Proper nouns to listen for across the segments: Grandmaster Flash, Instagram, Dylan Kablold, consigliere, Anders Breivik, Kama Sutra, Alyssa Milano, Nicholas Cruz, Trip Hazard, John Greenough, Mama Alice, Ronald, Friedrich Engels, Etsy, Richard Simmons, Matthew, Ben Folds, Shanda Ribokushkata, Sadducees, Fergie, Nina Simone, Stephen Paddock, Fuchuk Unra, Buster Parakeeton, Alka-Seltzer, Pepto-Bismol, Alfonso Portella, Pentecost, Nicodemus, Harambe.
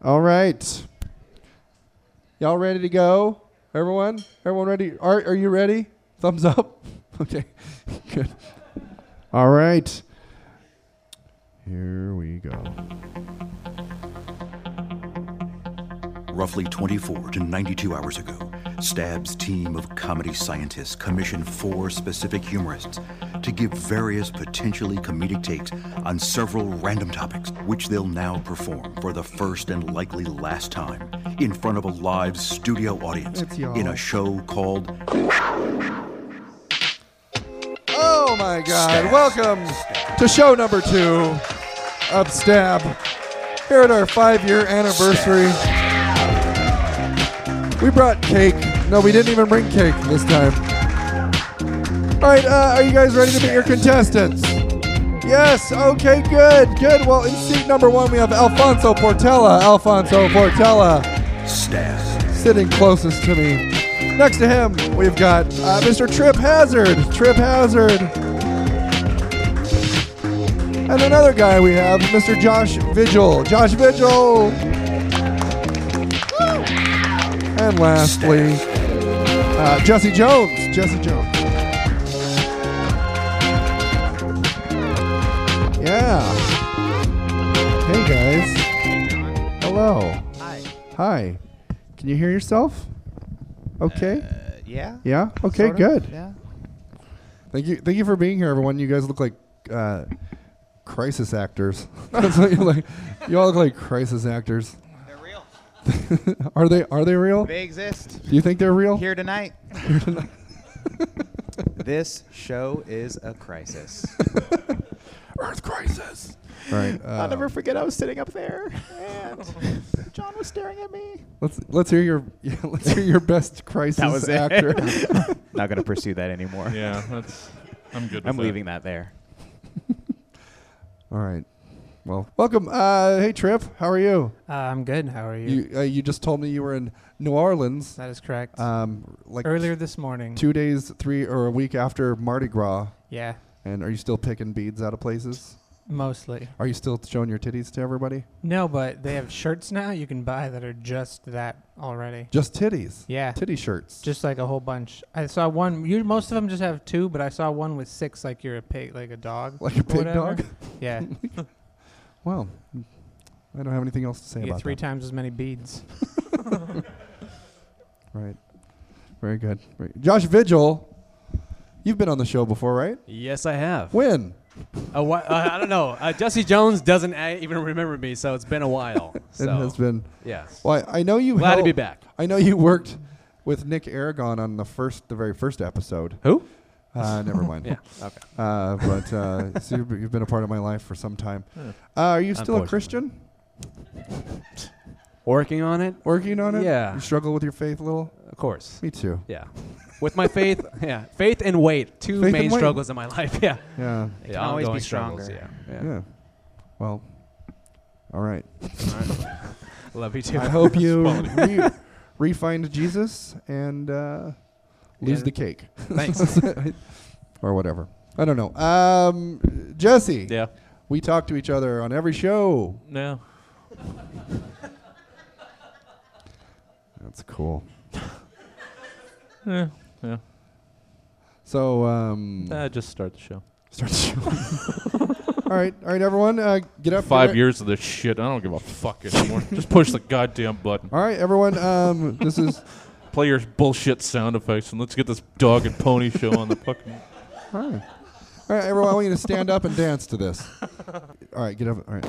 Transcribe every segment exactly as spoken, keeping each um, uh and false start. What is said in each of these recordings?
All right. Y'all ready to go? Everyone? Everyone ready? Art, are you ready? Thumbs up? Okay. Good. All right. Here we go. Roughly twenty-four to ninety-two hours ago, Stab's team of comedy scientists commissioned four specific humorists to give various potentially comedic takes on several random topics, which they'll now perform for the first and likely last time in front of a live studio audience in a show called... Oh my God, Stab. Welcome Stab. to show number two of Stab, here at our five-year anniversary. Stab. We brought cake. No, we didn't even bring cake this time. All right, uh, are you guys ready to meet your contestants? Yes, okay, good, good. Well, in seat number one, we have Alfonso Portella. Alfonso Portella. Stab. Sitting closest to me. Next to him, we've got uh, Mister Trip Hazard. Trip Hazard. And another guy we have, Mister Josh Vigil. Josh Vigil. And lastly, uh, Jesse Jones. Jesse Jones. Yeah. Hey, guys. Hello. Hi. Hi. Can you hear yourself? Okay. Uh, yeah. Yeah? Okay, sort of. Good. Yeah. Thank you Thank you for being here, everyone. You guys look like uh, crisis actors. That's what you look like. You all look like crisis actors. are they are they real? They exist. Do you think they're real? Here tonight. Here tonight. This show is a crisis. Earth crisis. Right. Uh, I'll never forget. I was sitting up there, and John was staring at me. Let's let's hear your yeah, let's hear your best crisis actor. Not gonna pursue that anymore. Yeah, that's. I'm good. I'm with leaving that, that there. All right. Well, welcome. Uh, hey, Trip. How are you? Uh, I'm good. How are you? You, uh, you just told me you were in New Orleans. That is correct. Um, like earlier this morning. Two days, three or a week after Mardi Gras. Yeah. And are you still picking beads out of places? Mostly. Are you still showing your titties to everybody? No, but they have shirts now you can buy that are just that already. Just titties? Yeah. Titty shirts. Just like a whole bunch. I saw one. You, most of them just have two, but I saw one with six, like you're a pig, like a dog. Like a pig whatever. Dog? Yeah. Well, I don't have anything else to say about that. Three times as many beads. Right. Very good. Right. Josh Vigil, you've been on the show before, right? Yes, I have. When? A whi- uh, I don't know. Uh, Jesse Jones doesn't a- even remember me, so it's been a while. So. It has been. Yes. Well, I, I know you. Glad held, to be back. I know you worked with Nick Aragon on the first, the very first episode. Who? Uh, never mind. Yeah. Okay. Uh, but uh, so you've, you've been a part of my life for some time. Uh, are you still a Christian? Working on it. Working on it. Yeah. You struggle with your faith a little. Of course. Me too. Yeah. With my faith. Yeah. Faith and weight. Two faith main struggles in my life. Yeah. Yeah. It can yeah, always be stronger. stronger. Yeah. Yeah. yeah. Well. All right. All right. Love you too. I hope you re- re-find Jesus and. Uh, Lose yeah. the cake. Thanks. Or whatever. I don't know. Um, Jesse. Yeah. We talk to each other on every show. No. That's cool. Yeah. Yeah. So. Um, uh, just start the show. Start the show. All right. All right, everyone. Uh, get up. Five years of this shit. I don't give a fuck anymore. Just push the goddamn button. All right, everyone. Um, this is. Play your bullshit sound effects and let's get this dog and pony show on the fucking. All right. All right, everyone, I want you to stand up and dance to this. All right, get up. All right.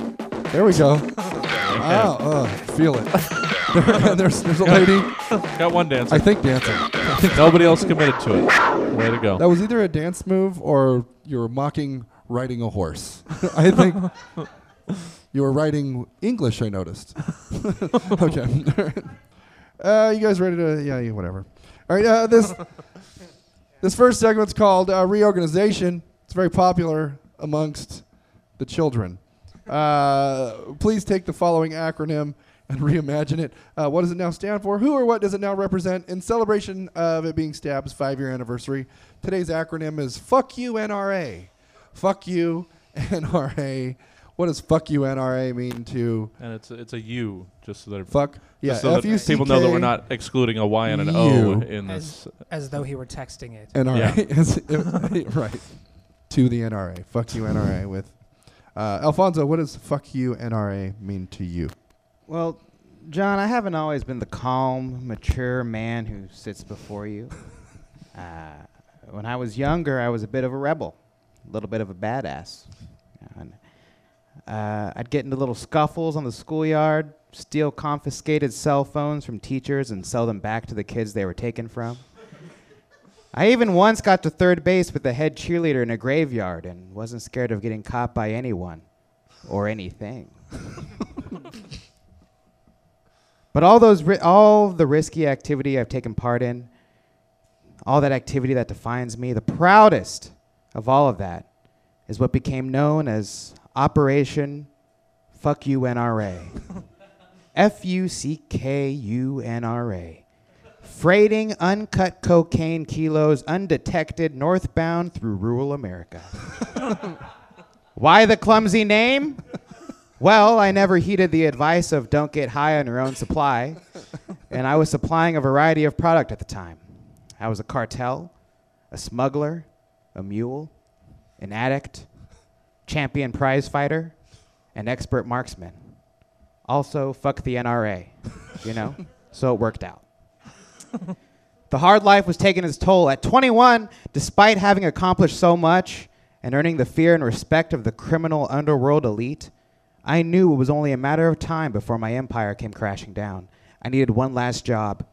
There we go. Wow. Oh, feel it. there, there's, there's a lady. Got one dancer. I think dancing. Nobody else committed to it. Way to go. That was either a dance move or you were mocking riding a horse. I think you were writing English, I noticed. Okay. Uh, you guys ready to, yeah, yeah whatever. All right, uh, this this first segment's called uh, Reorganization. It's very popular amongst the children. Uh, please take the following acronym and reimagine it. Uh, what does it now stand for? Who or what does it now represent? In celebration of it being Stab's five-year anniversary, today's acronym is Fuck You, N R A. Fuck You, N R A. what does "fuck you N R A" mean to? And it's a, it's a U, just so that fuck, yeah, so F U C K that people know that we're not excluding a Y and an U. O in this. As, as though he were texting it. N R A, yeah. Right? To the N R A, fuck you N R A. With uh, Alfonso, what does "fuck you N R A" mean to you? Well, John, I haven't always been the calm, mature man who sits before you. uh, when I was younger, I was a bit of a rebel, a little bit of a badass. And Uh, I'd get into little scuffles on the schoolyard, steal confiscated cell phones from teachers and sell them back to the kids they were taken from. I even once got to third base with the head cheerleader in a graveyard and wasn't scared of getting caught by anyone or anything. But all those ri- all the risky activity I've taken part in, all that activity that defines me, the proudest of all of that is what became known as Operation Fuck You N R A. F U C K U N R A. Freighting uncut cocaine kilos undetected northbound through rural America. Why the clumsy name? Well, I never heeded the advice of don't get high on your own supply, and I was supplying a variety of product at the time. I was a cartel, a smuggler, a mule, an addict, champion prize fighter, and expert marksman. Also, fuck the N R A, you know? So it worked out. The hard life was taking its toll. At twenty-one, despite having accomplished so much and earning the fear and respect of the criminal underworld elite, I knew it was only a matter of time before my empire came crashing down. I needed one last job,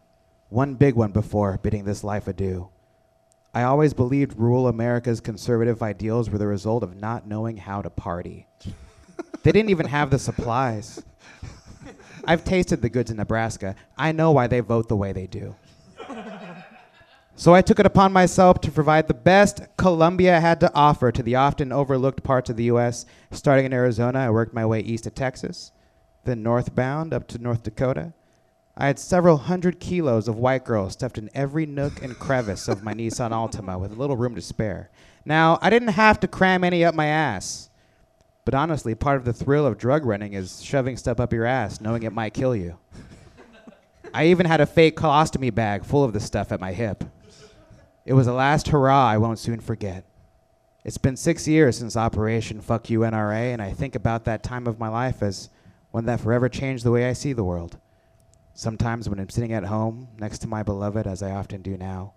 one big one before bidding this life adieu. I always believed rural America's conservative ideals were the result of not knowing how to party. They didn't even have the supplies. I've tasted the goods in Nebraska. I know why they vote the way they do. So I took it upon myself to provide the best Colombia had to offer to the often overlooked parts of the U S. Starting in Arizona, I worked my way east to Texas, then northbound up to North Dakota. I had several hundred kilos of white girls stuffed in every nook and crevice of my Nissan Altima with little room to spare. Now, I didn't have to cram any up my ass. But honestly, part of the thrill of drug running is shoving stuff up your ass, knowing it might kill you. I even had a fake colostomy bag full of the stuff at my hip. It was a last hurrah I won't soon forget. It's been six years since Operation Fuck You N R A, and I think about that time of my life as one that forever changed the way I see the world. Sometimes when I'm sitting at home next to my beloved, as I often do now,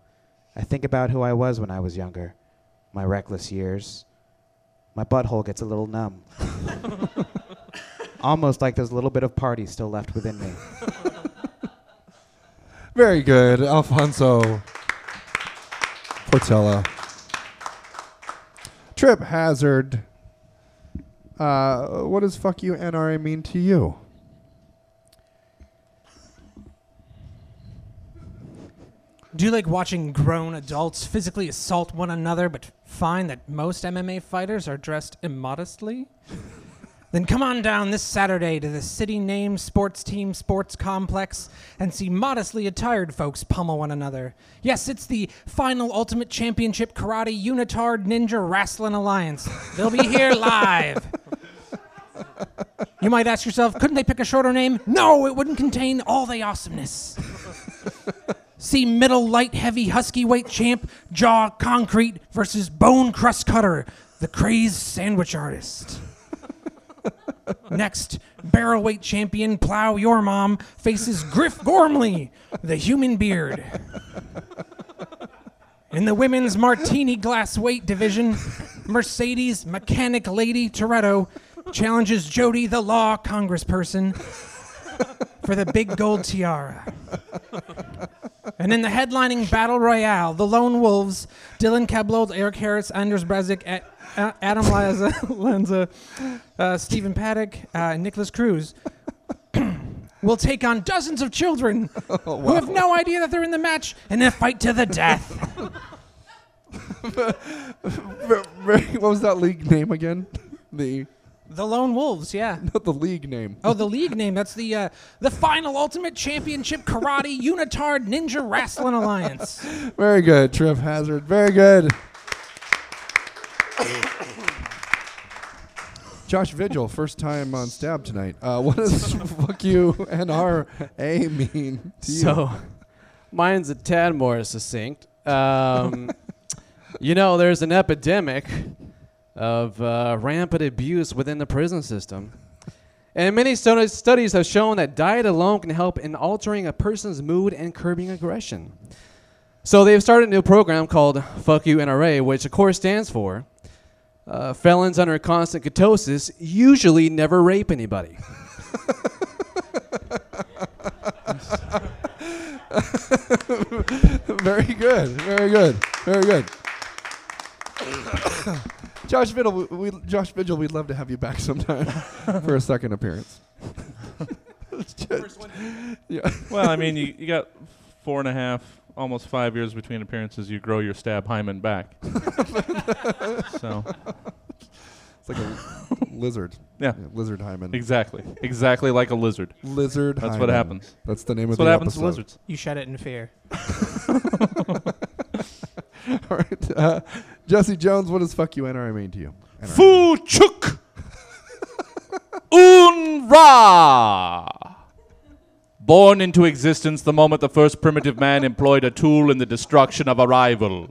I think about who I was when I was younger, my reckless years. My butthole gets a little numb. Almost like there's a little bit of party still left within me. Very good, Alfonso Portella. Trip Hazard. Uh, what does fuck you N R A mean to you? Do you like watching grown adults physically assault one another but find that most M M A fighters are dressed immodestly? Then come on down this Saturday to the City Name Sports Team Sports Complex and see modestly attired folks pummel one another. Yes, it's the final Ultimate Championship Karate Unitard Ninja Wrestling Alliance. They'll be here live. You might ask yourself, couldn't they pick a shorter name? No, it wouldn't contain all the awesomeness. See middle, light, heavy, husky weight champ Jaw Concrete versus Bone Crust Cutter, the crazed sandwich artist. Next, barrel weight champion Plow Your Mom faces Griff Gormley, the human beard. In the women's martini glass weight division, Mercedes Mechanic Lady Toretto challenges Jody the Law Congressperson for the big gold tiara. And in the headlining Battle Royale, the Lone Wolves, Dylan Kablold, Eric Harris, Anders Breivik, a- a- Adam Liza, Lenza, uh, Stephen Paddock, uh, and Nicholas Cruz will take on dozens of children oh, wow. who have no idea that they're in the match and then fight to the death. What was that league name again? The... The Lone Wolves, yeah. Not the league name. Oh, the league name. That's the uh, the final Ultimate Championship Karate Unitard Ninja Wrestling Alliance. Very good, Trip Hazard. Very good. Josh Vigil, first time on Stab tonight. Uh, what does fuck you N R A mean to you? So, mine's a tad more succinct. Um, you know, there's an epidemic of uh, rampant abuse within the prison system. And many stu- studies have shown that diet alone can help in altering a person's mood and curbing aggression. So they've started a new program called Fuck You N R A, which of course stands for uh, felons under constant ketosis usually never rape anybody. Very good, very good, very good. Josh Vigil, we, we, Josh Vigil, we'd love to have you back sometime for a second appearance. Just, yeah. Well, I mean, you, you got four and a half, almost five years between appearances. You grow your stab hymen back. So it's like a lizard. Yeah. yeah, lizard hymen. Exactly, exactly like a lizard. Lizard. That's hymen. What happens. That's the name That's of the episode. That's what happens to lizards. You shut it in fear. All right, uh, Jesse Jones, what does fuck you N R A mean to you? Fuchuk Unra! Born into existence the moment the first primitive man employed a tool in the destruction of a rival.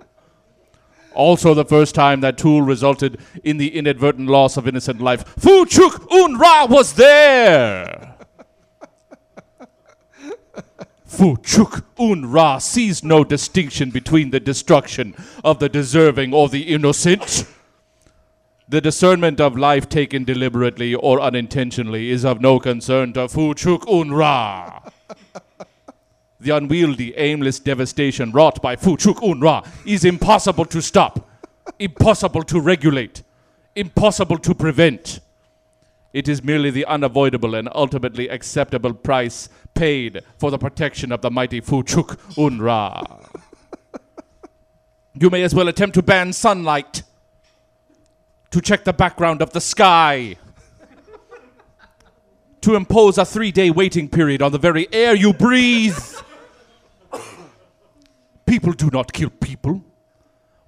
Also the first time that tool resulted in the inadvertent loss of innocent life. Fuchuk Unra was there! Fuchuk Unra sees no distinction between the destruction of the deserving or the innocent. The discernment of life taken deliberately or unintentionally is of no concern to Fuchuk Unra. The unwieldy, aimless devastation wrought by Fuchuk Unra is impossible to stop, impossible to regulate, impossible to prevent. It is merely the unavoidable and ultimately acceptable price paid for the protection of the mighty Fuchuk Unra. You may as well attempt to ban sunlight, to check the background of the sky, to impose a three-day waiting period on the very air you breathe. People do not kill people.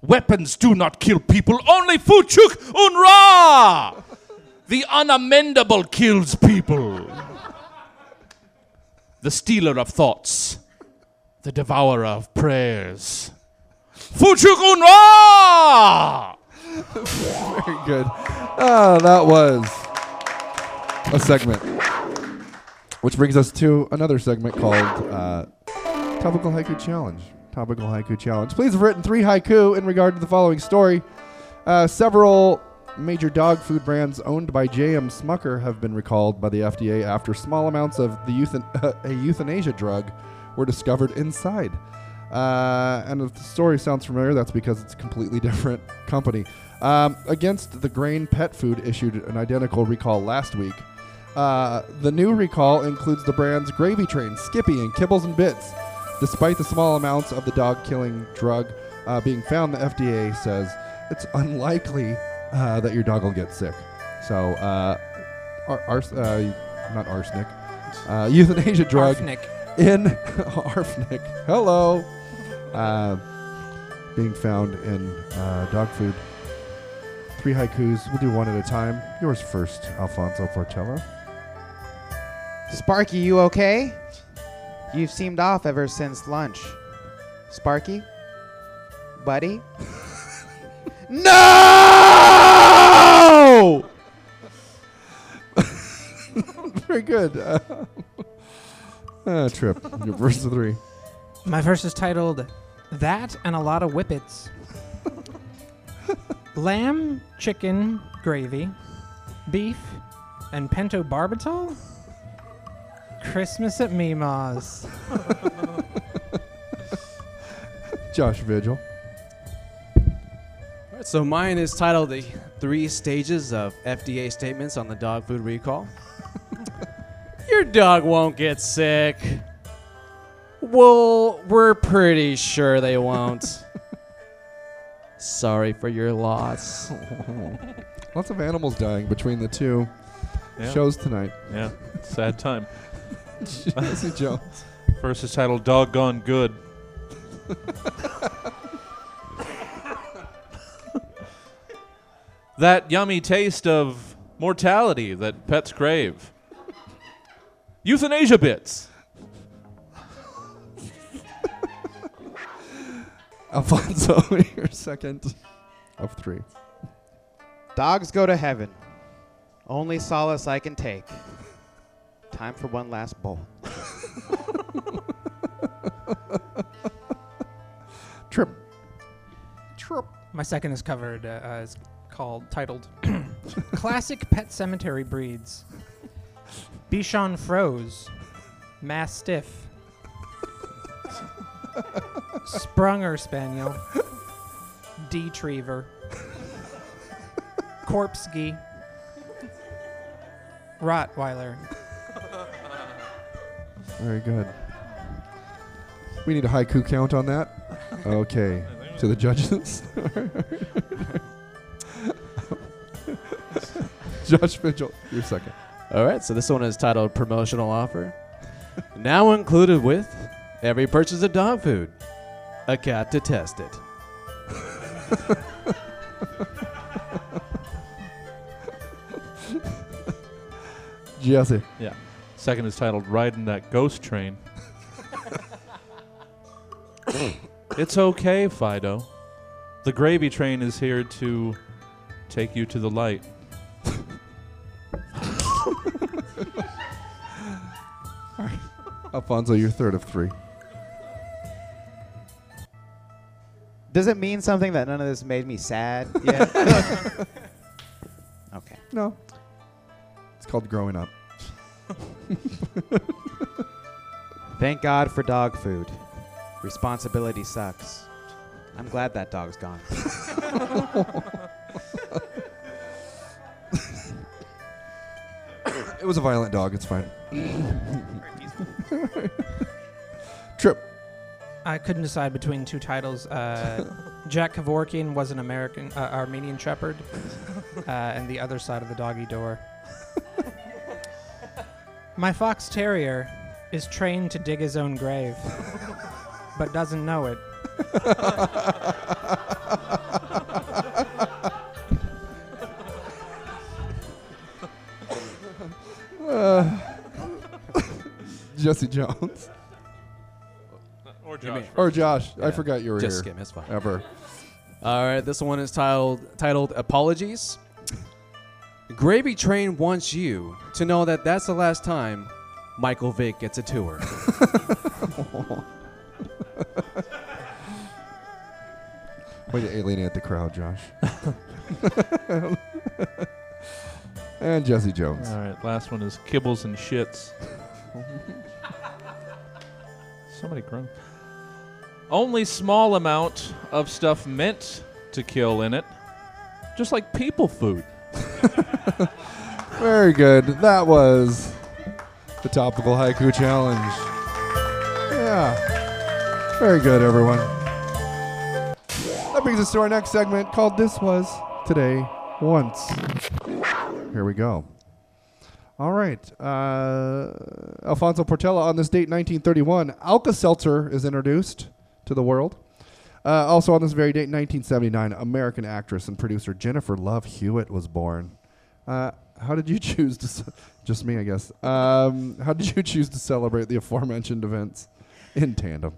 Weapons do not kill people. Only Fuchuk Unra! The unamendable kills people. The stealer of thoughts. The devourer of prayers. Fuchuk Unra! Very good. Ah, that was a segment. Which brings us to another segment called uh, Topical Haiku Challenge. Topical Haiku Challenge. Please have written three haiku in regard to the following story. Uh, several... Major dog food brands owned by J M Smucker have been recalled by the F D A after small amounts of the euthan- uh, a euthanasia drug were discovered inside. Uh, and if the story sounds familiar, that's because it's a completely different company. Um, against the Grain Pet Food issued an identical recall last week. Uh, the new recall includes the brands Gravy Train, Skippy, and Kibbles and Bits. Despite the small amounts of the dog-killing drug uh, being found, the F D A says it's unlikely... Uh, that your dog will get sick. So, uh, ar- ars- uh, not arsenic, uh, euthanasia drug. Arsenic. In arsenic. Hello. Uh, being found in uh, dog food. Three haikus. We'll do one at a time. Yours first, Alfonso Portella. Sparky, you okay? You've seemed off ever since lunch. Sparky? Buddy? No! Very good. Uh, uh, Trip, your verse of three. My verse is titled, That and a Lot of Whippets. Lamb, chicken, gravy, beef, and pentobarbital? Christmas at Meemaw's. Josh Vigil. So mine is titled The Three Stages of F D A Statements on the Dog Food Recall. Your dog won't get sick. Well, we're pretty sure they won't. Sorry for your loss. Lots of animals dying between the two yeah. shows tonight. Yeah, sad time. Jesse Jones. First is titled Doggone Good. That yummy taste of mortality that pets crave. Euthanasia bits. Alfonso, your second of three. Dogs go to heaven. Only solace I can take. Time for one last bowl. Trip. Trip. My second is covered. Uh, uh, is called titled Classic Pet Cemetery Breeds. Bichon Froze. Mastiff. Sprunger Spaniel. Detriever. Korpsky. Rottweiler. Very good. We need a haiku count on that. Okay. To the judges. Josh Vigil, your second. All right, so this one is titled Promotional Offer. Now included with every purchase of dog food, a cat to test it. Jesse. Yeah. Second is titled Riding That Ghost Train. It's okay, Fido. The gravy train is here to take you to the light. Alfonso, you're third of three. Does it mean something that none of this made me sad yet? Okay. No. It's called growing up. Thank God for dog food. Responsibility sucks. I'm glad that dog's gone. It was a violent dog. It's fine. Trip. I couldn't decide between two titles. Uh, Jack Kevorkian was an American, uh, Armenian Shepherd, uh, and The Other Side of the Doggy Door. My fox terrier is trained to dig his own grave, but doesn't know it. uh, Jesse Jones. Or Josh. Or Josh. Yeah. I forgot you were Just here. Just skim, it's fine. All right, this one is titled, titled Apologies. Gravy Train wants you to know that that's the last time Michael Vick gets a tour. Way to alienate the crowd, Josh. And Jesse Jones. All right, last one is Kibbles and Shits. Somebody groan. Only small amount of stuff meant to kill in it, just like people food. Very good. That was the Topical Haiku Challenge. Yeah. Very good, everyone. That brings us to our next segment called This Was Today Once. Here we go. All right. Uh, Alfonso Portella, on this date, nineteen thirty-one, Alka-Seltzer is introduced to the world. Uh, also on this very date, nineteen seventy-nine, American actress and producer Jennifer Love Hewitt was born. Uh, how did you choose to... Ce- just me, I guess. Um, how did you choose to celebrate the aforementioned events in tandem?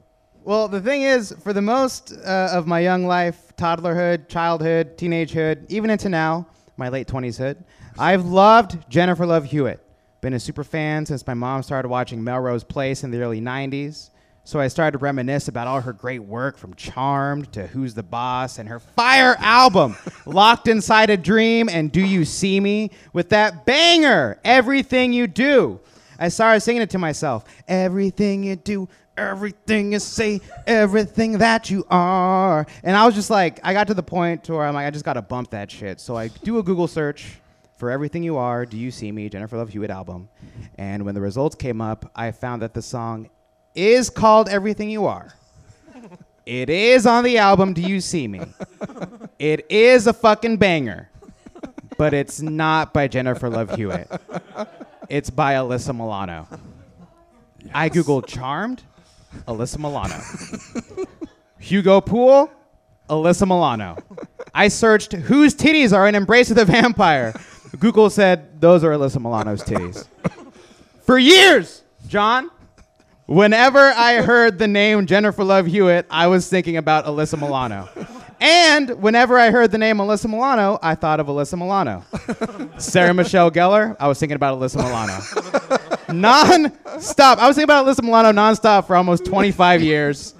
Well, the thing is, for the most uh, of my young life, toddlerhood, childhood, teenagehood, even into now, my late twenties-hood, I've loved Jennifer Love Hewitt. Been a super fan since my mom started watching Melrose Place in the early nineties. So I started to reminisce about all her great work, from Charmed to Who's the Boss and her Fire album, Locked Inside a Dream and Do You See Me, with that banger, Everything You Do. I started singing it to myself. Everything you do, everything you say, everything that you are. And I was just like, I got to the point to where I'm like, I just got to bump that shit. So I do a Google search for Everything You Are, Do You See Me, Jennifer Love Hewitt album. And when the results came up, I found that the song is called Everything You Are. It is on the album Do You See Me. It is a fucking banger. But it's not by Jennifer Love Hewitt. It's by Alyssa Milano. Yes. I Googled Charmed, Alyssa Milano. Hugo Pool, Alyssa Milano. I searched Whose Titties Are in Embrace of the Vampire? Google said, those are Alyssa Milano's titties. For years, John, whenever I heard the name Jennifer Love Hewitt, I was thinking about Alyssa Milano. And whenever I heard the name Alyssa Milano, I thought of Alyssa Milano. Sarah Michelle Gellar, I was thinking about Alyssa Milano. Non-stop. I was thinking about Alyssa Milano non-stop for almost twenty-five years.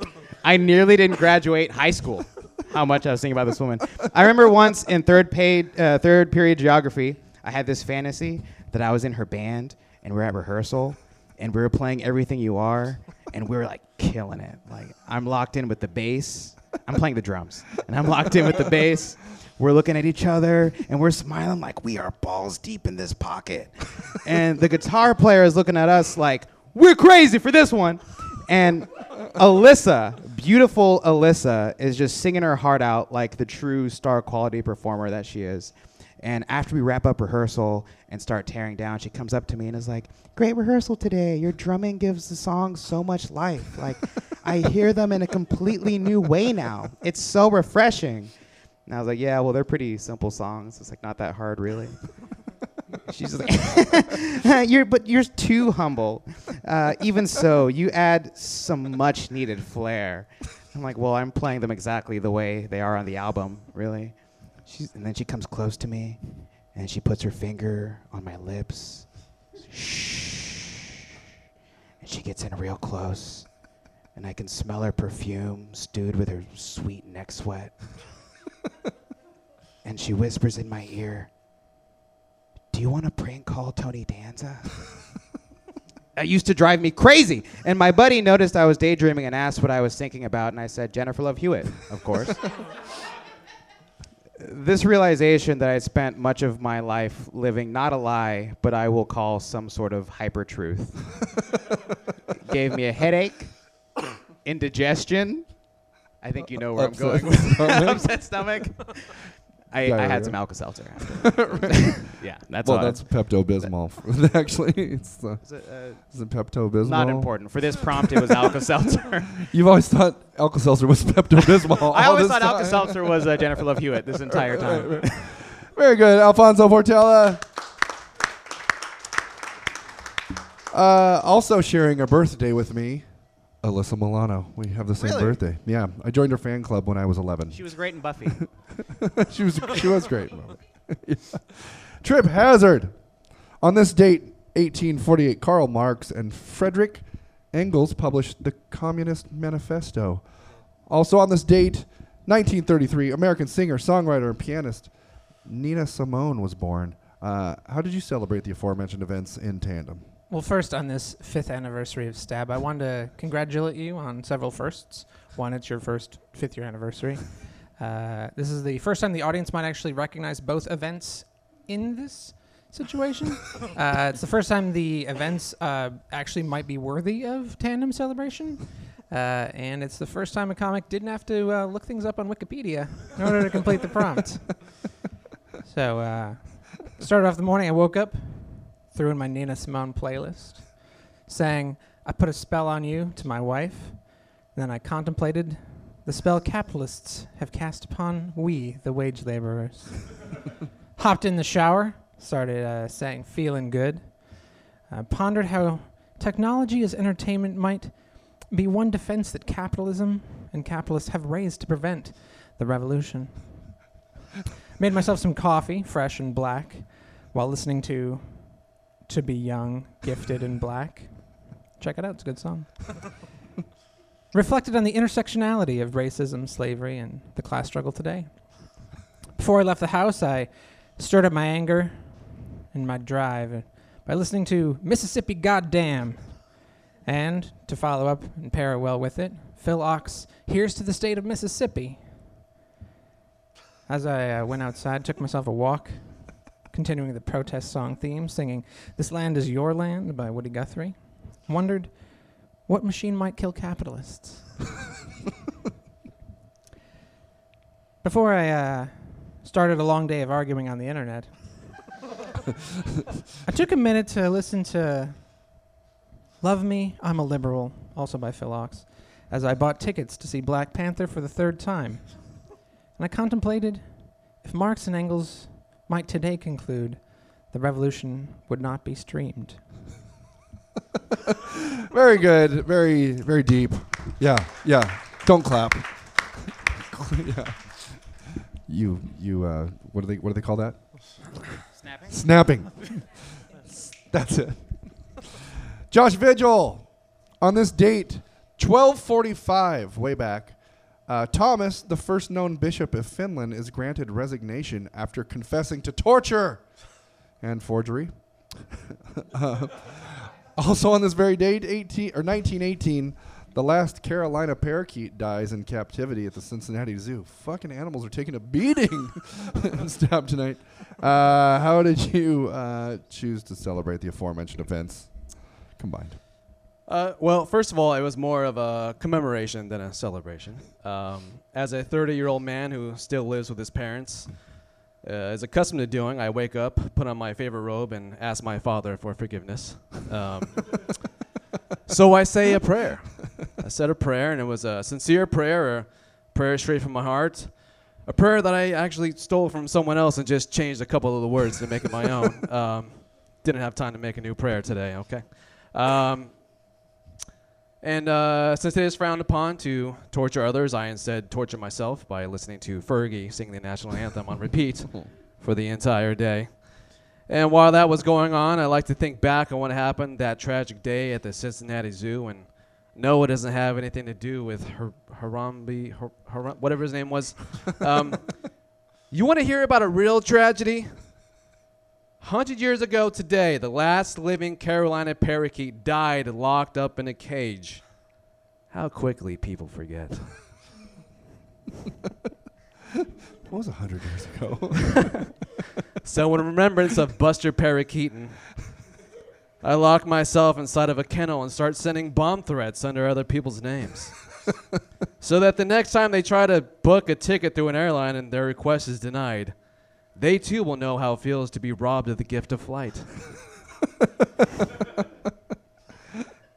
I nearly didn't graduate high school. How much I was thinking about this woman. I remember once in third, paid, uh, third period geography, I had this fantasy that I was in her band and we were at rehearsal and we were playing Everything You Are and we were like killing it. Like I'm locked in with the bass. I'm playing the drums and I'm locked in with the bass. We're looking at each other and we're smiling like we are balls deep in this pocket. And the guitar player is looking at us like, we're crazy for this one. And Alyssa, beautiful Alyssa, is just singing her heart out like the true star quality performer that she is. And after we wrap up rehearsal and start tearing down, she comes up to me and is like, great rehearsal today. Your drumming gives the song so much life. Like, I hear them in a completely new way now. It's so refreshing. And I was like, yeah, well, they're pretty simple songs. It's like not that hard, really. She's like, you're, but you're too humble. Uh, even so, you add some much needed flair. I'm like, well, I'm playing them exactly the way they are on the album, really. She's, and then she comes close to me, and she puts her finger on my lips. Shh. And she gets in real close, and I can smell her perfume stewed with her sweet neck sweat. And she whispers in my ear, do you want to prank call Tony Danza? That used to drive me crazy. And my buddy noticed I was daydreaming and asked what I was thinking about, and I said, Jennifer Love Hewitt, of course. This realization that I had spent much of my life living not a lie, but I will call some sort of hyper-truth gave me a headache, indigestion. I think you know where upset I'm going with that. Upset stomach. I, I had some Alka-Seltzer after. Yeah, that's all. Well, that's Pepto-Bismol. Actually, it's uh, is it, uh, is it Pepto-Bismol? Not important. For this prompt, it was Alka-Seltzer. You've always thought Alka-Seltzer was Pepto-Bismol. I always thought Alka-Seltzer was uh, Jennifer Love Hewitt this entire time. Right, right, right. Very good. Alfonso Portella. Uh, also sharing a birthday with me. Alyssa Milano. We have the same really? birthday. Yeah. I joined her fan club when I was eleven. She was great in Buffy. she was she was great. Yeah. Trip Hazard. On this date, eighteen forty-eight, Karl Marx and Friedrich Engels published the Communist Manifesto. Also on this date, nineteen thirty-three, American singer, songwriter, and pianist Nina Simone was born. Uh, how did you celebrate the aforementioned events in tandem? Well, first, on this fifth anniversary of STAB, I wanted to congratulate you on several firsts. One, it's your first fifth-year anniversary. Uh, this is the first time the audience might actually recognize both events in this situation. uh, it's the first time the events uh, actually might be worthy of tandem celebration. Uh, and it's the first time a comic didn't have to uh, look things up on Wikipedia in order to complete the prompt. So, uh, started off the morning, I woke up, threw in my Nina Simone playlist, sang, I put a spell on you to my wife, and then I contemplated the spell capitalists have cast upon we, the wage laborers. Hopped in the shower, started uh, saying, feeling good, uh, pondered how technology as entertainment might be one defense that capitalism and capitalists have raised to prevent the revolution. Made myself some coffee, fresh and black, while listening to To Be Young, Gifted, and Black. Check it out. It's a good song. Reflected on the intersectionality of racism, slavery, and the class struggle today. Before I left the house, I stirred up my anger and my drive by listening to Mississippi Goddamn. And, to follow up and pair it well with it, Phil Ochs, Here's to the State of Mississippi. As I uh, went outside, took myself a walk, continuing the protest song theme, singing This Land Is Your Land by Woody Guthrie, wondered what machine might kill capitalists. Before I uh, started a long day of arguing on the internet, I took a minute to listen to Love Me, I'm a Liberal, also by Phil Ochs, as I bought tickets to see Black Panther for the third time. And I contemplated if Marx and Engels might today conclude the revolution would not be streamed. Very good. Very, very deep. Yeah, yeah. Don't clap. Yeah. You, you. Uh, what do they, what do they call that? Snapping. Snapping. That's it. Josh Vigil, on this date, twelve forty-five, way back, uh, Thomas, the first known bishop of Finland, is granted resignation after confessing to torture and forgery. uh, also on this very date, eighteen or nineteen eighteen, the last Carolina parakeet dies in captivity at the Cincinnati Zoo. Fucking animals are taking a beating. Stop tonight. Uh, how did you uh, choose to celebrate the aforementioned events combined? Uh, well, first of all, it was more of a commemoration than a celebration. Um, as a thirty-year-old man who still lives with his parents, uh, as accustomed to doing, I wake up, put on my favorite robe, and ask my father for forgiveness. Um, so I say a prayer. I said a prayer, and it was a sincere prayer, a prayer straight from my heart, a prayer that I actually stole from someone else and just changed a couple of the words to make it my own. Um, didn't have time to make a new prayer today, okay? Um, and uh, since it is frowned upon to torture others, I instead torture myself by listening to Fergie sing the national anthem on repeat for the entire day. And while that was going on, I like to think back on what happened that tragic day at the Cincinnati Zoo. And no, it doesn't have anything to do with Har- Harambe, Har- Haram- whatever his name was. Um, you want to hear about a real tragedy? one hundred years ago today, the last living Carolina parakeet died locked up in a cage. How quickly people forget. What was one hundred years ago? So in remembrance of Buster Parakeeton, I lock myself inside of a kennel and start sending bomb threats under other people's names so that the next time they try to book a ticket through an airline and their request is denied, they too will know how it feels to be robbed of the gift of flight.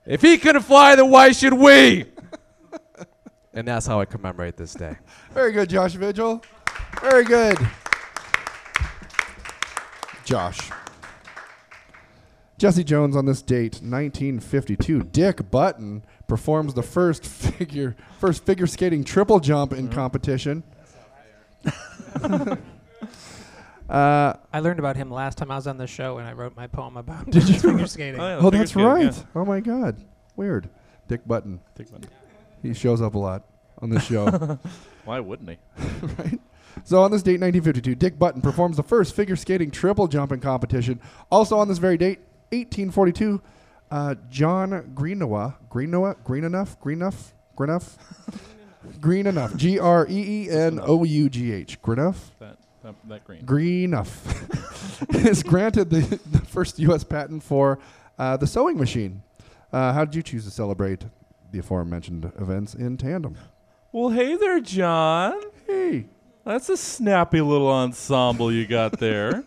If he couldn't fly, then why should we? And that's how I commemorate this day. Very good, Josh Vigil. Very good. Josh. Jesse Jones on this date, nineteen fifty-two. Dick Button performs the first figure first figure skating triple jump in mm-hmm. competition. uh, I learned about him last time I was on the show and I wrote my poem about did you figure skating. Oh, yeah, oh that's skating, right. Yeah. Oh, my God. Weird. Dick Button. Dick Button. He shows up a lot on this show. Why wouldn't he? Right? So on this date, nineteen fifty-two, Dick Button performs the first figure skating triple jump in competition. Also on this very date, eighteen forty-two, uh, John Greenough, Greenough, Greenough, Greenough, Greenough, Greenough, G R E E N O U G H, Greenough, that, that, that green. Greenough, is granted the, the first U S patent for uh, the sewing machine. Uh, how did you choose to celebrate the aforementioned events in tandem? Well, hey there, John. Hey. That's a snappy little ensemble you got there.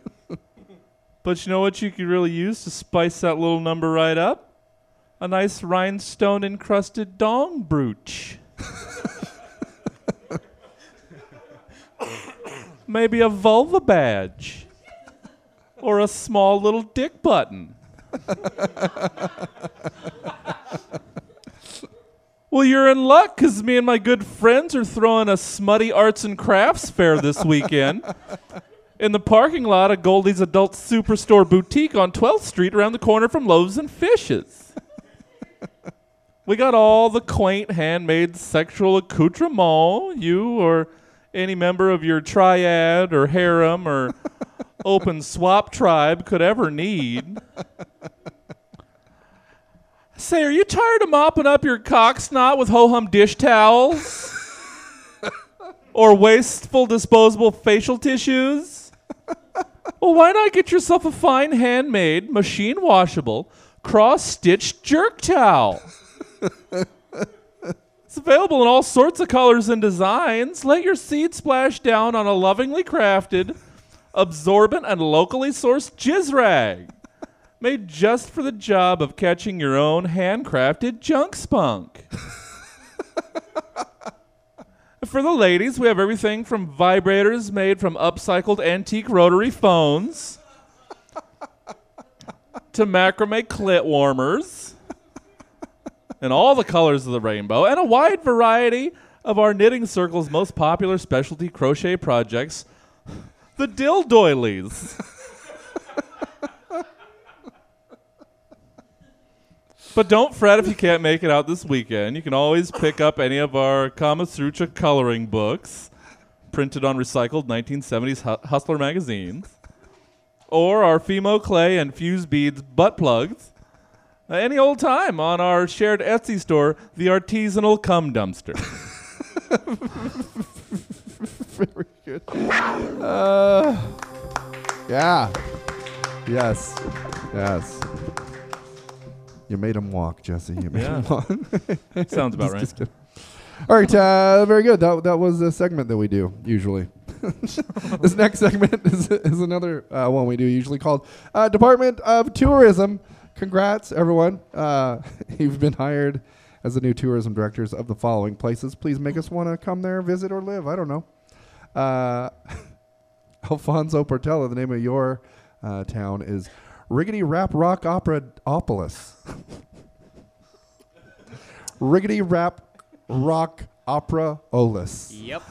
But you know what you could really use to spice that little number right up? A nice rhinestone-encrusted dong brooch. Maybe a vulva badge. Or a small little dick button. Well, you're in luck because me and my good friends are throwing a smutty arts and crafts fair this weekend in the parking lot of Goldie's Adult Superstore Boutique on twelfth street around the corner from Loaves and Fishes. We got all the quaint handmade sexual accoutrement you or any member of your triad or harem or open swap tribe could ever need. Say, are you tired of mopping up your cock snot with ho-hum dish towels? Or wasteful disposable facial tissues? Well, why not get yourself a fine handmade, machine-washable, cross-stitched jerk towel? It's available in all sorts of colors and designs. Let your seed splash down on a lovingly crafted, absorbent, and locally sourced jizz rag. Made just for the job of catching your own handcrafted junk spunk. For the ladies, we have everything from vibrators made from upcycled antique rotary phones to macrame clit warmers in all the colors of the rainbow and a wide variety of our knitting circle's most popular specialty crochet projects, the dildoilies. But don't fret if you can't make it out this weekend. You can always pick up any of our Kama Sutra coloring books printed on recycled nineteen seventies Hustler magazines or our Fimo Clay and Fuse Beads butt plugs uh, any old time on our shared Etsy store, the Artisanal Cum Dumpster. Very good. Uh, yeah. Yes. Yes. You made him walk, Jesse. You made yeah. him walk. Sounds about right. All right, uh, very good. That that was the segment that we do usually. This next segment is is another uh, one we do usually called uh, Department of Tourism. Congrats, everyone. Uh, you've been hired as the new tourism directors of the following places. Please make us want to come there, visit, or live. I don't know. Uh, Alfonso Portella, the name of your uh, town is Riggedy Rap Rock Opera Opolis. Riggedy Rap Rock Opera Olis. Yep.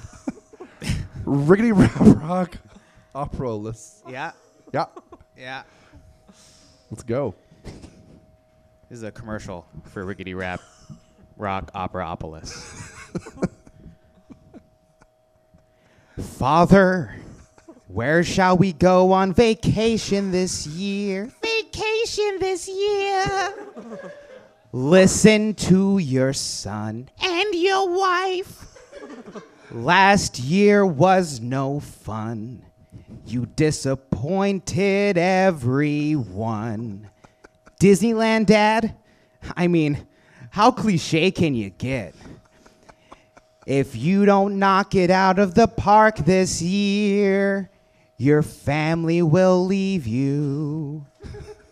Riggedy Rap Rock Opera Olis. Yeah. Yeah. Yeah. Let's go. This is a commercial for Riggedy Rap Rock Opera Opolis. Father, where shall we go on vacation this year? Vacation this year. Listen to your son and your wife. Last year was no fun. You disappointed everyone. Disneyland, Dad? I mean, how cliche can you get? If you don't knock it out of the park this year, your family will leave you,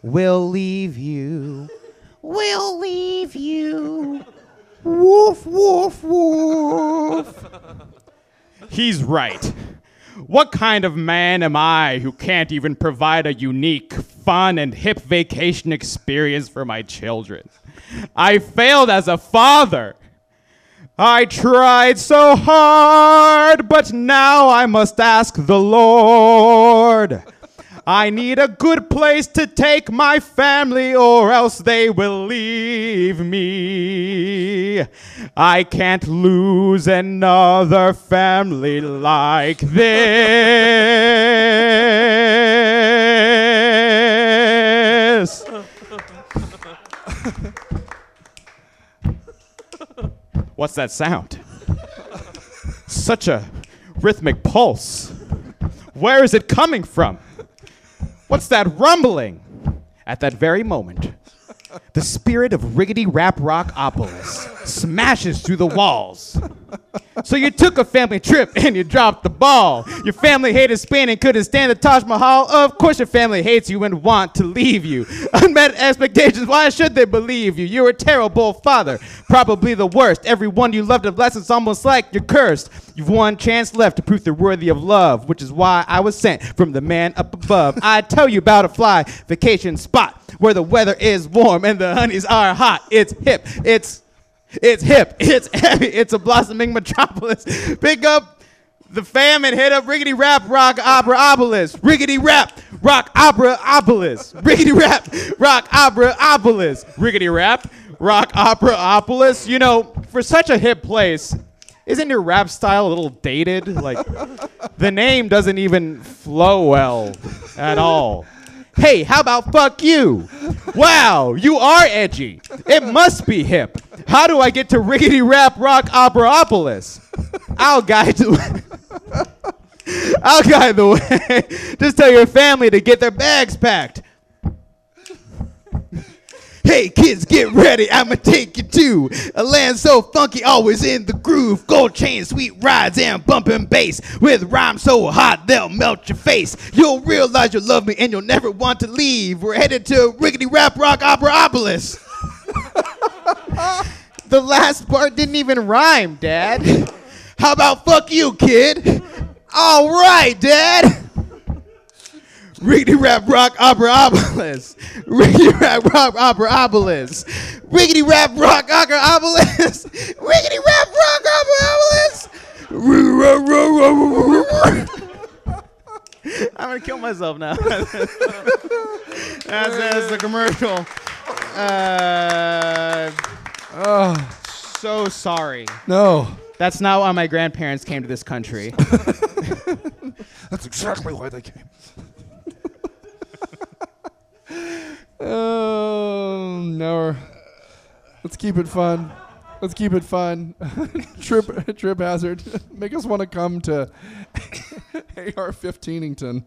will leave you, will leave you. Woof, woof, woof. He's right. What kind of man am I who can't even provide a unique, fun, and hip vacation experience for my children? I failed as a father. I tried so hard, but now I must ask the Lord. I need a good place to take my family, or else they will leave me. I can't lose another family like this. What's that sound? Such a rhythmic pulse. Where is it coming from? What's that rumbling? At that very moment, the spirit of Riggedy Rap Rock Opolis smashes through the walls. So you took a family trip and you dropped the ball. Your family hated Spain and couldn't stand the Taj Mahal. Of course your family hates you and want to leave you. Unmet expectations, why should they believe you? You're a terrible father, probably the worst. Everyone you loved and blessed is almost like you're cursed. You've one chance left to prove they're worthy of love, which is why I was sent from the man up above. I tell you about a fly vacation spot where the weather is warm and the honeys are hot. It's hip, it's It's hip, it's heavy, it's a blossoming metropolis. Pick up the fam and hit up Riggedy Rap Rock Opera Opolis. Riggedy Rap Rock Opera Opolis. Riggedy Rap Rock Opera Opolis. Riggedy Rap Rock Opera Opolis. You know, for such a hip place, isn't your rap style a little dated? Like, the name doesn't even flow well at all. Hey, how about fuck you? Wow, you are edgy. It must be hip. How do I get to Riggedy Rap Rock Opera Opolis? I'll guide the way. I'll guide the way. Just tell your family to get their bags packed. Hey, kids, get ready. I'ma take you to a land so funky, always in the groove. Gold chains, sweet rides, and bumping bass. With rhymes so hot, they'll melt your face. You'll realize you love me, and you'll never want to leave. We're headed to Riggedy Rap Rock Opera Opolis. The last part didn't even rhyme, Dad. How about fuck you, kid? All right, Dad. Riggedy rap rock opera obelisk. Riggedy rap rock opera obelisk. Riggedy rap rock opera obelisk. Riggedy rap rock opera obelisk. I'm gonna kill myself now. that's, that's the commercial. Uh, oh, so sorry. No. That's not why my grandparents came to this country. That's exactly why they came. Oh, no. Let's keep it fun. Let's keep it fun. Trip, Trip Hazard. Make us want to come to A R fifteen-ington.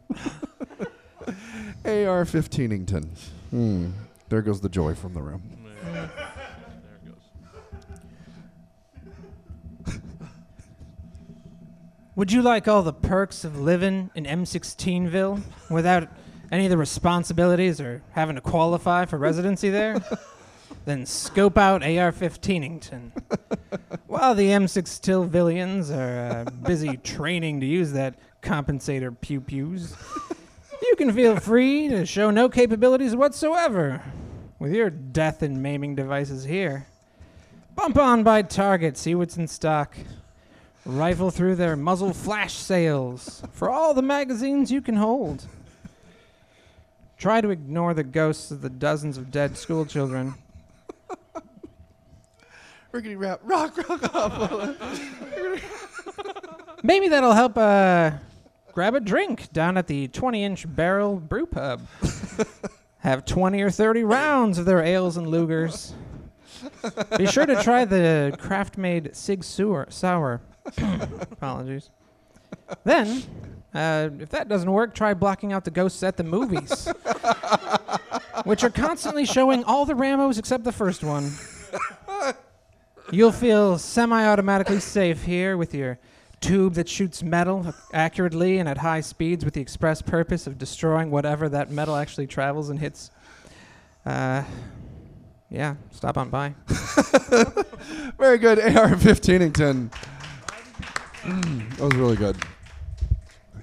A R fifteen-ington. Mm. There goes the joy from the room. There it goes. Would you like all the perks of living in M sixteenville without any of the responsibilities or having to qualify for residency there? Then scope out A R fifteen-ington. While the M sixteenvillians are uh, busy training to use that compensator pew-pews, you can feel free to show no capabilities whatsoever with your death and maiming devices here. Bump on by Target, see what's in stock. Rifle through their muzzle flash sales for all the magazines you can hold. Try to ignore the ghosts of the dozens of dead schoolchildren. Rickety rap, rock, rock, off. Maybe that'll help uh, grab a drink down at the twenty-inch barrel brew pub. Have twenty or thirty rounds of their ales and Lugers. Be sure to try the craft-made Sig Sour. Apologies. Then, uh, if that doesn't work, try blocking out the ghosts at the movies, which are constantly showing all the Rambos except the first one. You'll feel semi-automatically safe here with your tube that shoots metal accurately and at high speeds with the express purpose of destroying whatever that metal actually travels and hits. Uh, yeah, stop on by. Very good, A R fifteen-ington. Mm, that was really good.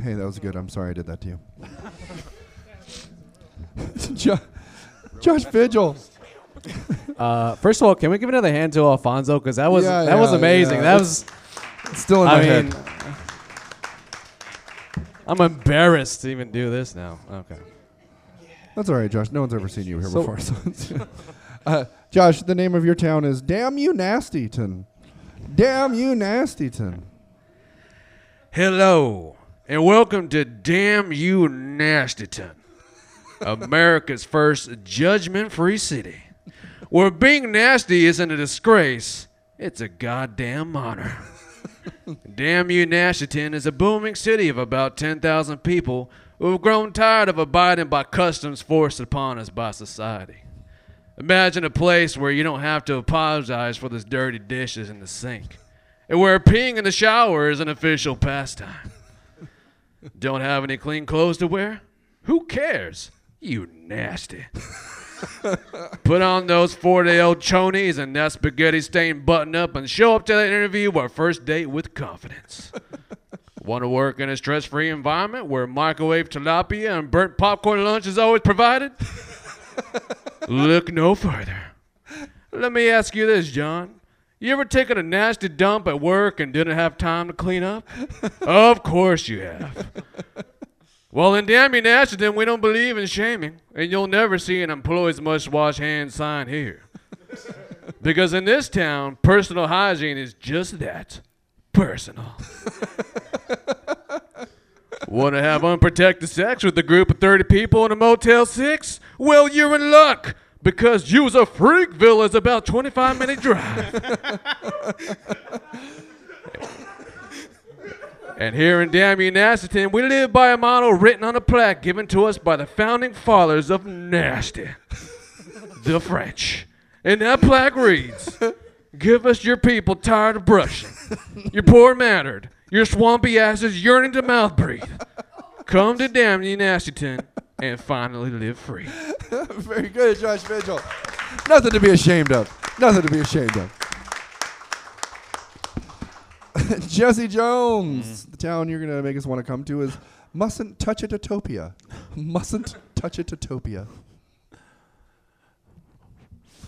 Hey, that was good. I'm sorry I did that to you. jo Josh Vigil. Uh, first of all, can we give another hand to Alfonso? Because that was yeah, that yeah, was amazing. Yeah. That was it's still in my head. I'm embarrassed to even do this now. Okay, that's all right, Josh. No one's ever seen you here so before. So uh, Josh, the name of your town is Damn You Nastyton. Damn You Nastyton. Hello and welcome to Damn You Nastyton, America's first judgment-free city, where being nasty isn't a disgrace, it's a goddamn honor. Damn You Nastyton is a booming city of about ten thousand people who have grown tired of abiding by customs forced upon us by society. Imagine a place where you don't have to apologize for the dirty dishes in the sink, and where peeing in the shower is an official pastime. Don't have any clean clothes to wear? Who cares? You nasty. Put on those forty-year-old chonies and that spaghetti-stained button-up and show up to that interview or first date with confidence. Want to work in a stress-free environment where microwave tilapia and burnt popcorn lunch is always provided? Look no further. Let me ask you this, John. You ever taken a nasty dump at work and didn't have time to clean up? Of course you have. Well, in Damn You Nastyton, we don't believe in shaming, and you'll never see an employee's must wash hand sign here. Because in this town, personal hygiene is just that, personal. Want to have unprotected sex with a group of thirty people in a Motel six? Well, you're in luck, because you's a Freakville is about twenty-five minute drive. And here in Damn You Nastyton, we live by a motto written on a plaque given to us by the founding fathers of nasty, the French. And that plaque reads, give us your people tired of brushing, your poor mannered, your swampy asses yearning to mouth breathe. Come to Damn You Nastyton and finally live free. Very good, Josh Vigil. Nothing to be ashamed of. Nothing to be ashamed of. Jesse Jones. Mm. The town you're going to make us want to come to is Mustn't touch it, Utopia. Mustn't touch it, Utopia.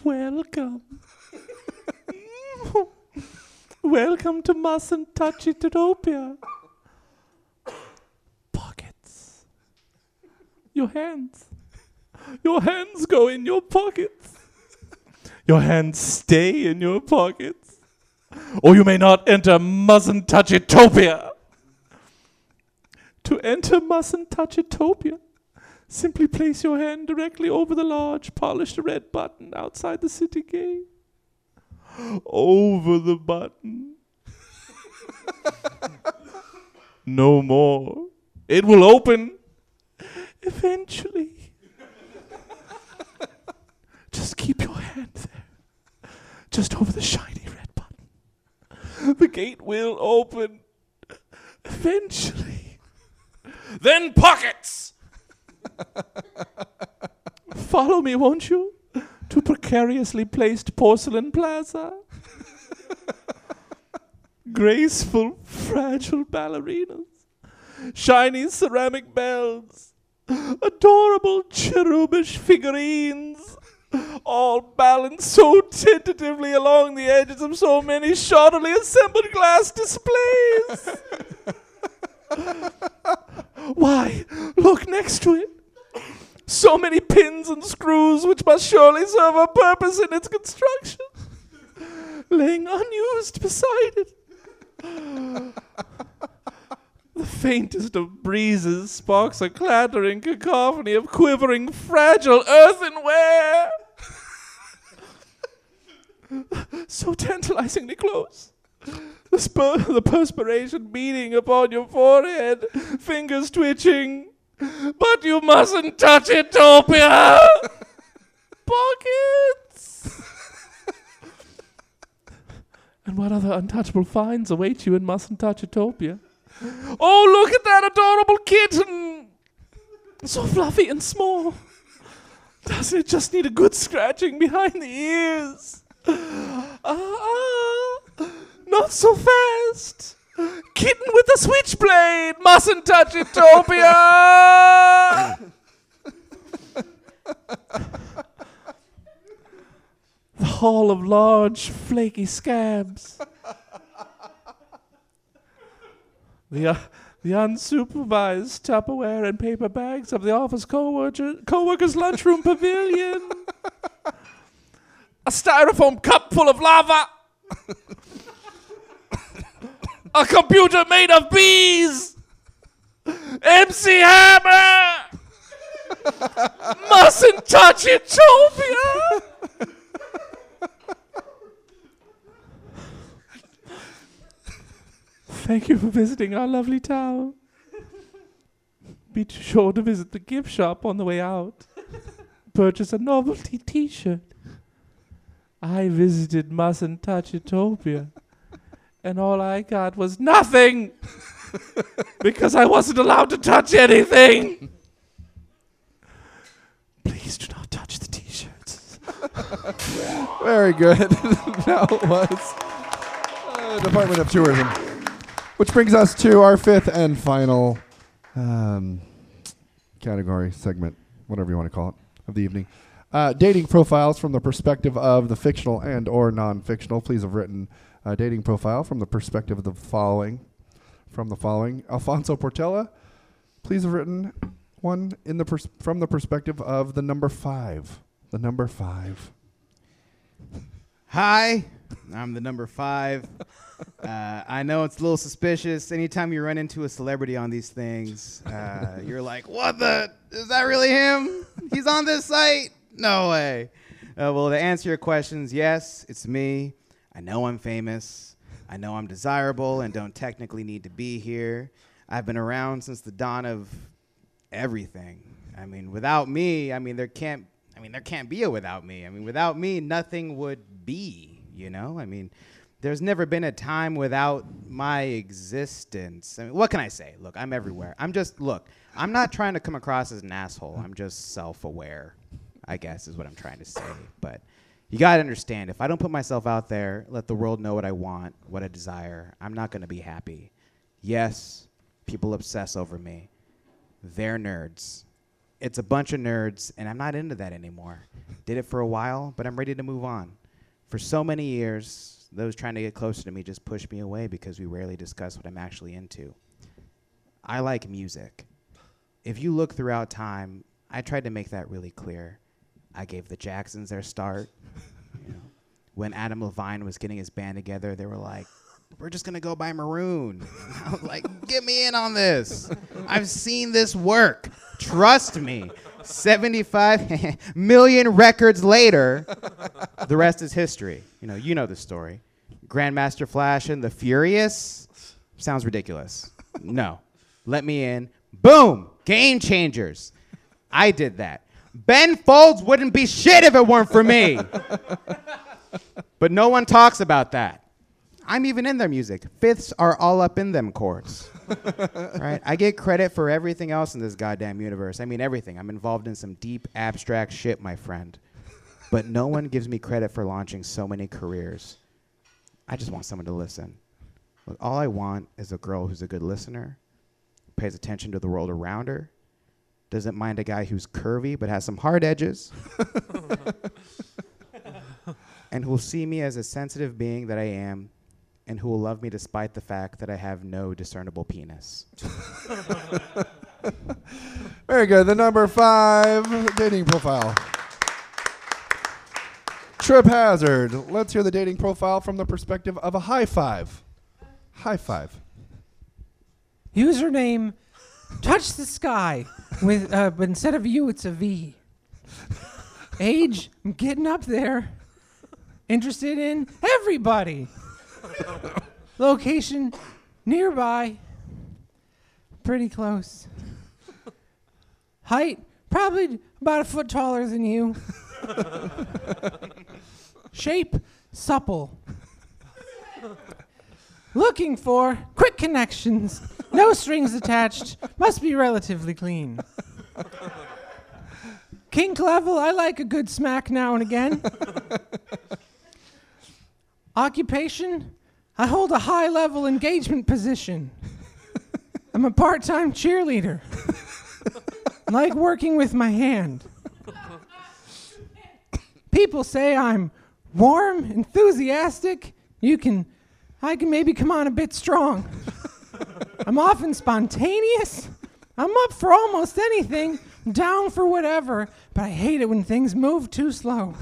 Welcome. Welcome to Mustn't Touch It, Utopia. Pockets. Your hands. Your hands go in your pockets. Your hands stay in your pockets. Or you may not enter Mustn't Touch Utopia. To enter Mustn't Touch Utopia, simply place your hand directly over the large polished red button outside the city gate. Over the button. No more. It will open. Eventually. Just keep your hand there. Just over the shiny red button. The gate will open. Eventually. Then pockets. Follow me, won't you? To precariously placed Porcelain Plaza. Graceful, fragile ballerinas. Shiny ceramic bells. Adorable cherubish figurines. All balanced so tentatively along the edges of so many shoddily assembled glass displays. Why, look next to it. So many pins and screws which must surely serve a purpose in its construction. Laying unused beside it. The faintest of breezes sparks a clattering cacophony of quivering, fragile earthenware. So tantalizingly close. The, spur- the perspiration beating upon your forehead, fingers twitching. But you mustn't touch Utopia! Pockets! And what other untouchable finds await you in Mustn't Touch Utopia? Oh, look at that adorable kitten! So fluffy and small. Doesn't it just need a good scratching behind the ears? Ah, ah, not so fast! Kitten with a switchblade mustn't touch Utopia. The hall of large flaky scabs. The uh, the unsupervised Tupperware and paper bags of the office co-worker, co-worker's lunchroom pavilion. A styrofoam cup full of lava. A computer made of bees! M C Hammer! Mustn't touch Utopia! Thank you for visiting our lovely town. Be sure to visit the gift shop on the way out. Purchase a novelty t-shirt. I visited Mustn't Touch Utopia. And all I got was nothing because I wasn't allowed to touch anything. Please do not touch the t-shirts. Very good. Now it was uh, Department of Tourism. Which brings us to our fifth and final um, category, segment, whatever you want to call it, of the evening. Uh, dating profiles from the perspective of the fictional and or non-fictional. Please have written... Uh, dating profile from the perspective of the following, from the following. Alfonso Portella, please have written one in the pers- from the perspective of the number five. The number five. Hi, I'm the number five. uh, I know it's a little suspicious. Anytime you run into a celebrity on these things, uh, you're like, what the? Is that really him? He's on this site? No way. Uh, well, to answer your questions, yes, it's me. I know I'm famous, I know I'm desirable and don't technically need to be here. I've been around since the dawn of everything. I mean, without me, I mean, there can't, I mean, there can't be a without me. I mean, without me, nothing would be, you know? I mean, there's never been a time without my existence. I mean, what can I say? Look, I'm everywhere. I'm just, look, I'm not trying to come across as an asshole. I'm just self-aware, I guess, is what I'm trying to say, but... You gotta understand, if I don't put myself out there, let the world know what I want, what I desire, I'm not gonna be happy. Yes, people obsess over me. they're nerds. It's a bunch of nerds, and I'm not into that anymore. Did it for a while, but I'm ready to move on. For so many years, those trying to get closer to me just pushed me away because we rarely discuss what I'm actually into. I like music. If you look throughout time, I tried to make that really clear. I gave the Jacksons their start. You know, when Adam Levine was getting his band together, they were like, we're just going to go by Maroon. I was like, get me in on this. I've seen this work. Trust me. seventy-five million records later, the rest is history. You know, you know the story. Grandmaster Flash and the Furious sounds ridiculous. No. Let me in. Boom. Game changers. I did that. Ben Folds wouldn't be shit if it weren't for me. But no one talks about that. I'm even in their music. Fifths are all up in them chords. Right? I get credit for everything else in this goddamn universe. I mean everything. I'm involved in some deep, abstract shit, my friend. But no one gives me credit for launching so many careers. I just want someone to listen. Look, all I want is a girl who's a good listener, pays attention to the world around her, doesn't mind a guy who's curvy but has some hard edges. And who'll see me as a sensitive being that I am, and who will love me despite the fact that I have no discernible penis. Very good. The number five dating profile. Trip Hazard. Let's hear the dating profile from the perspective of a high five. High five. Username, touch the sky. With uh, but instead of you, it's a V. Age, I'm getting up there. Interested in everybody. Location, nearby. Pretty close. Height, probably about a foot taller than you. Shape, supple. Looking for quick connections. No strings attached. Must be relatively clean. Kink level, I like a good smack now and again. Occupation, I hold a high-level engagement position. I'm a part-time cheerleader. Like working with my hand. People say I'm warm, enthusiastic. You can, I can maybe come on a bit strong. I'm often spontaneous. I'm up for almost anything, down for whatever, but I hate it when things move too slow.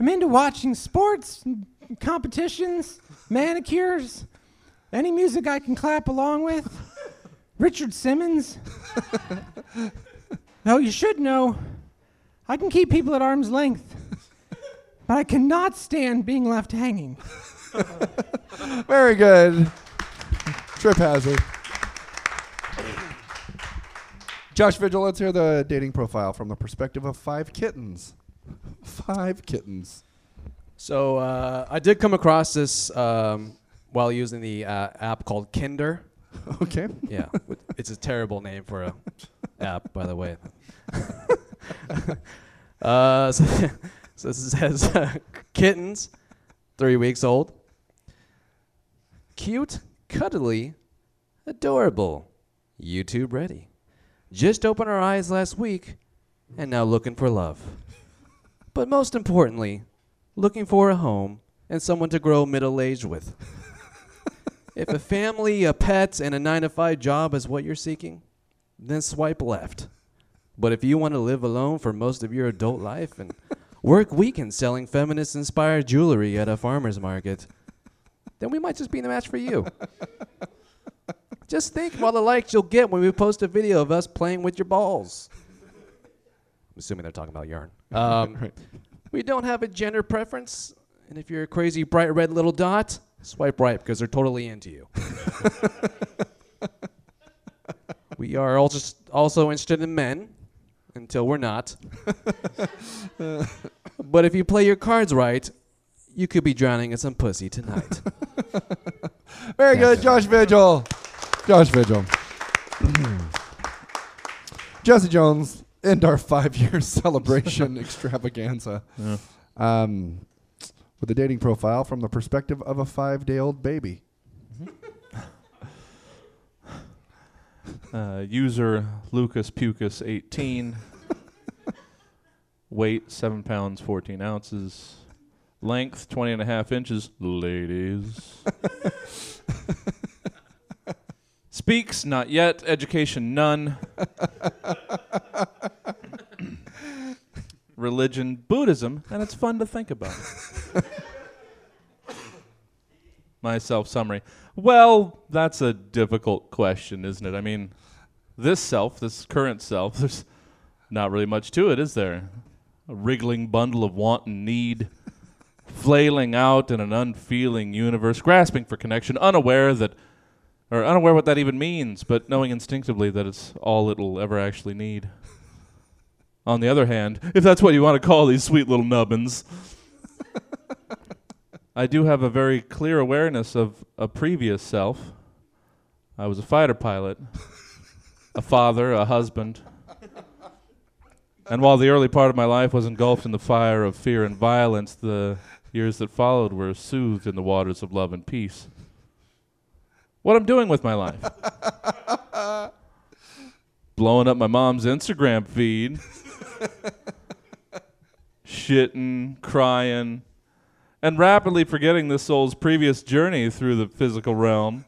I'm into watching sports, competitions, manicures, any music I can clap along with. Richard Simmons. No, you should know, I can keep people at arm's length, but I cannot stand being left hanging. Very good. Trip Hazard. Josh Vigil, let's hear the dating profile from the perspective of five kittens. Five kittens. So uh, I did come across this um, while using the uh, app called Kinder. Okay. Yeah. It's a terrible name for a app, by the way. uh, so, so this says uh, kittens, three weeks old. Cute, cuddly, adorable, YouTube ready. Just opened our eyes last week and now looking for love. But most importantly, looking for a home and someone to grow middle-aged with. If a family, a pet, and a nine to five job is what you're seeking, then swipe left. But if you want to live alone for most of your adult life and work weekends selling feminist-inspired jewelry at a farmer's market, then we might just be the match for you. Just think of all the likes you'll get when we post a video of us playing with your balls. I'm assuming they're talking about yarn. Um, right. We don't have a gender preference, and if you're a crazy bright red little dot, swipe right because they're totally into you. We are all just also interested in men until we're not. But if you play your cards right, you could be drowning in some pussy tonight. Very good, Josh Vigil. Josh Vigil. Jesse Jones. End our five-year celebration extravaganza yeah. um, with a dating profile from the perspective of a five-day-old baby. Uh, user Lucas Pucus eighteen. Weight seven pounds fourteen ounces. Length twenty and a half inches. Ladies. Speaks not yet. Education none. Religion Buddhism, and it's fun to think about. My self-summary. Well, that's a difficult question, isn't it? I mean, this self, this current self, there's not really much to it, is there? A wriggling bundle of want and need, flailing out in an unfeeling universe, grasping for connection, unaware that, or unaware what that even means, but knowing instinctively that it's all it'll ever actually need. On the other hand, if that's what you want to call these sweet little nubbins, I do have a very clear awareness of a previous self. I was a fighter pilot, a father, a husband. And while the early part of my life was engulfed in the fire of fear and violence, the years that followed were soothed in the waters of love and peace. What I'm doing with my life. Blowing up my mom's Instagram feed. Shitting, crying, and rapidly forgetting this soul's previous journey through the physical realm,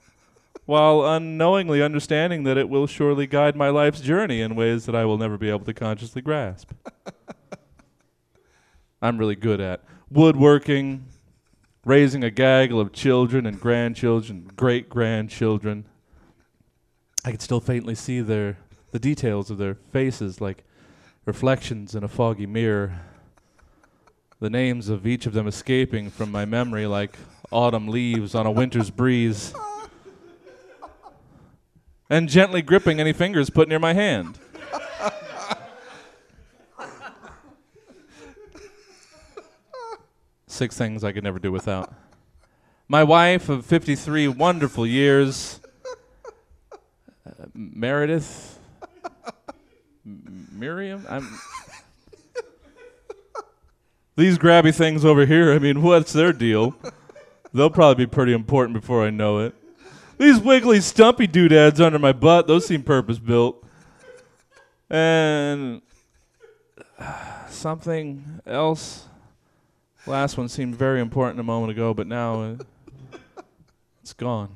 while unknowingly understanding that it will surely guide my life's journey in ways that I will never be able to consciously grasp. I'm really good at woodworking, raising a gaggle of children and grandchildren, great-grandchildren. I could still faintly see their the details of their faces like reflections in a foggy mirror. The names of each of them escaping from my memory like autumn leaves on a winter's breeze. And gently gripping any fingers put near my hand. Six things I could never do without. My wife of fifty-three wonderful years, uh, Meredith. Miriam? I'm These grabby things over here, I mean, what's their deal? They'll probably be pretty important before I know it. These wiggly, stumpy doodads under my butt, those seem purpose-built. And uh, something else. Last one seemed very important a moment ago, but now uh, it's gone.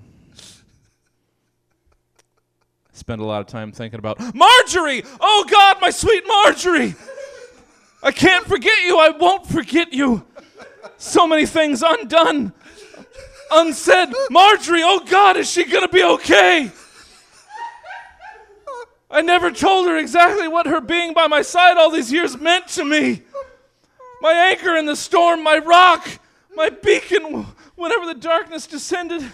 Spend a lot of time thinking about Marjorie! Oh God, my sweet Marjorie! I can't forget you, I won't forget you. So many things undone, unsaid. Marjorie, oh God, is she gonna be okay? I never told her exactly what her being by my side all these years meant to me. My anchor in the storm, my rock, my beacon whenever the darkness descended.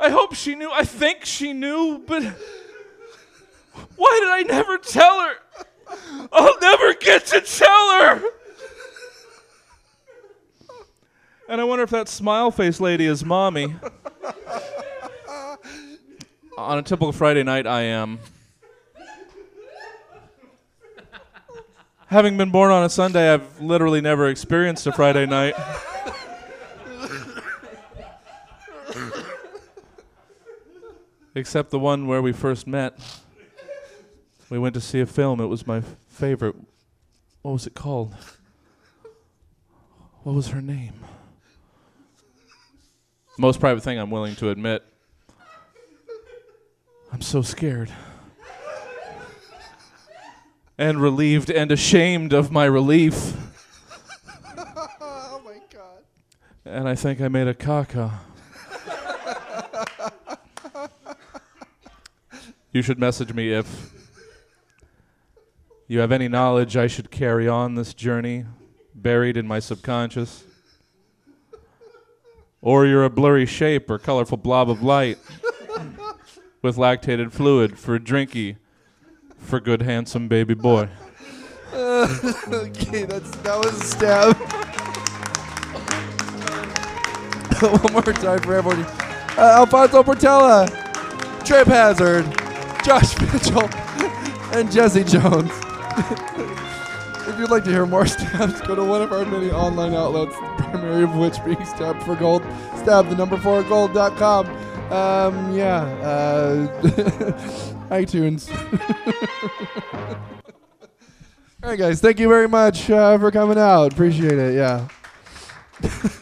I hope she knew, I think she knew, but why did I never tell her? I'll never get to tell her! And I wonder if that smile-faced lady is mommy. On a typical Friday night, I am. Having been born on a Sunday, I've literally never experienced a Friday night. Except the one where we first met. We went to see a film. It was my f- favorite. What was it called? What was her name? Most private thing I'm willing to admit. I'm so scared. And relieved and ashamed of my relief. Oh my God. And I think I made a caca. You should message me if you have any knowledge I should carry on this journey, buried in my subconscious? Or you're a blurry shape or colorful blob of light with lactated fluid for drinky, for good handsome baby boy. Uh, okay, that's, that was a stab. One more time for everyone. Uh, Alfonso Portella, Trip Hazard, Josh Vigil, and Jesse Jones. If you'd like to hear more stabs, go to one of our many online outlets, the primary of which being Stab for Gold, stab the number four gold dot com. Um, yeah. Uh, iTunes. All right, guys. Thank you very much uh, for coming out. Appreciate it. Yeah.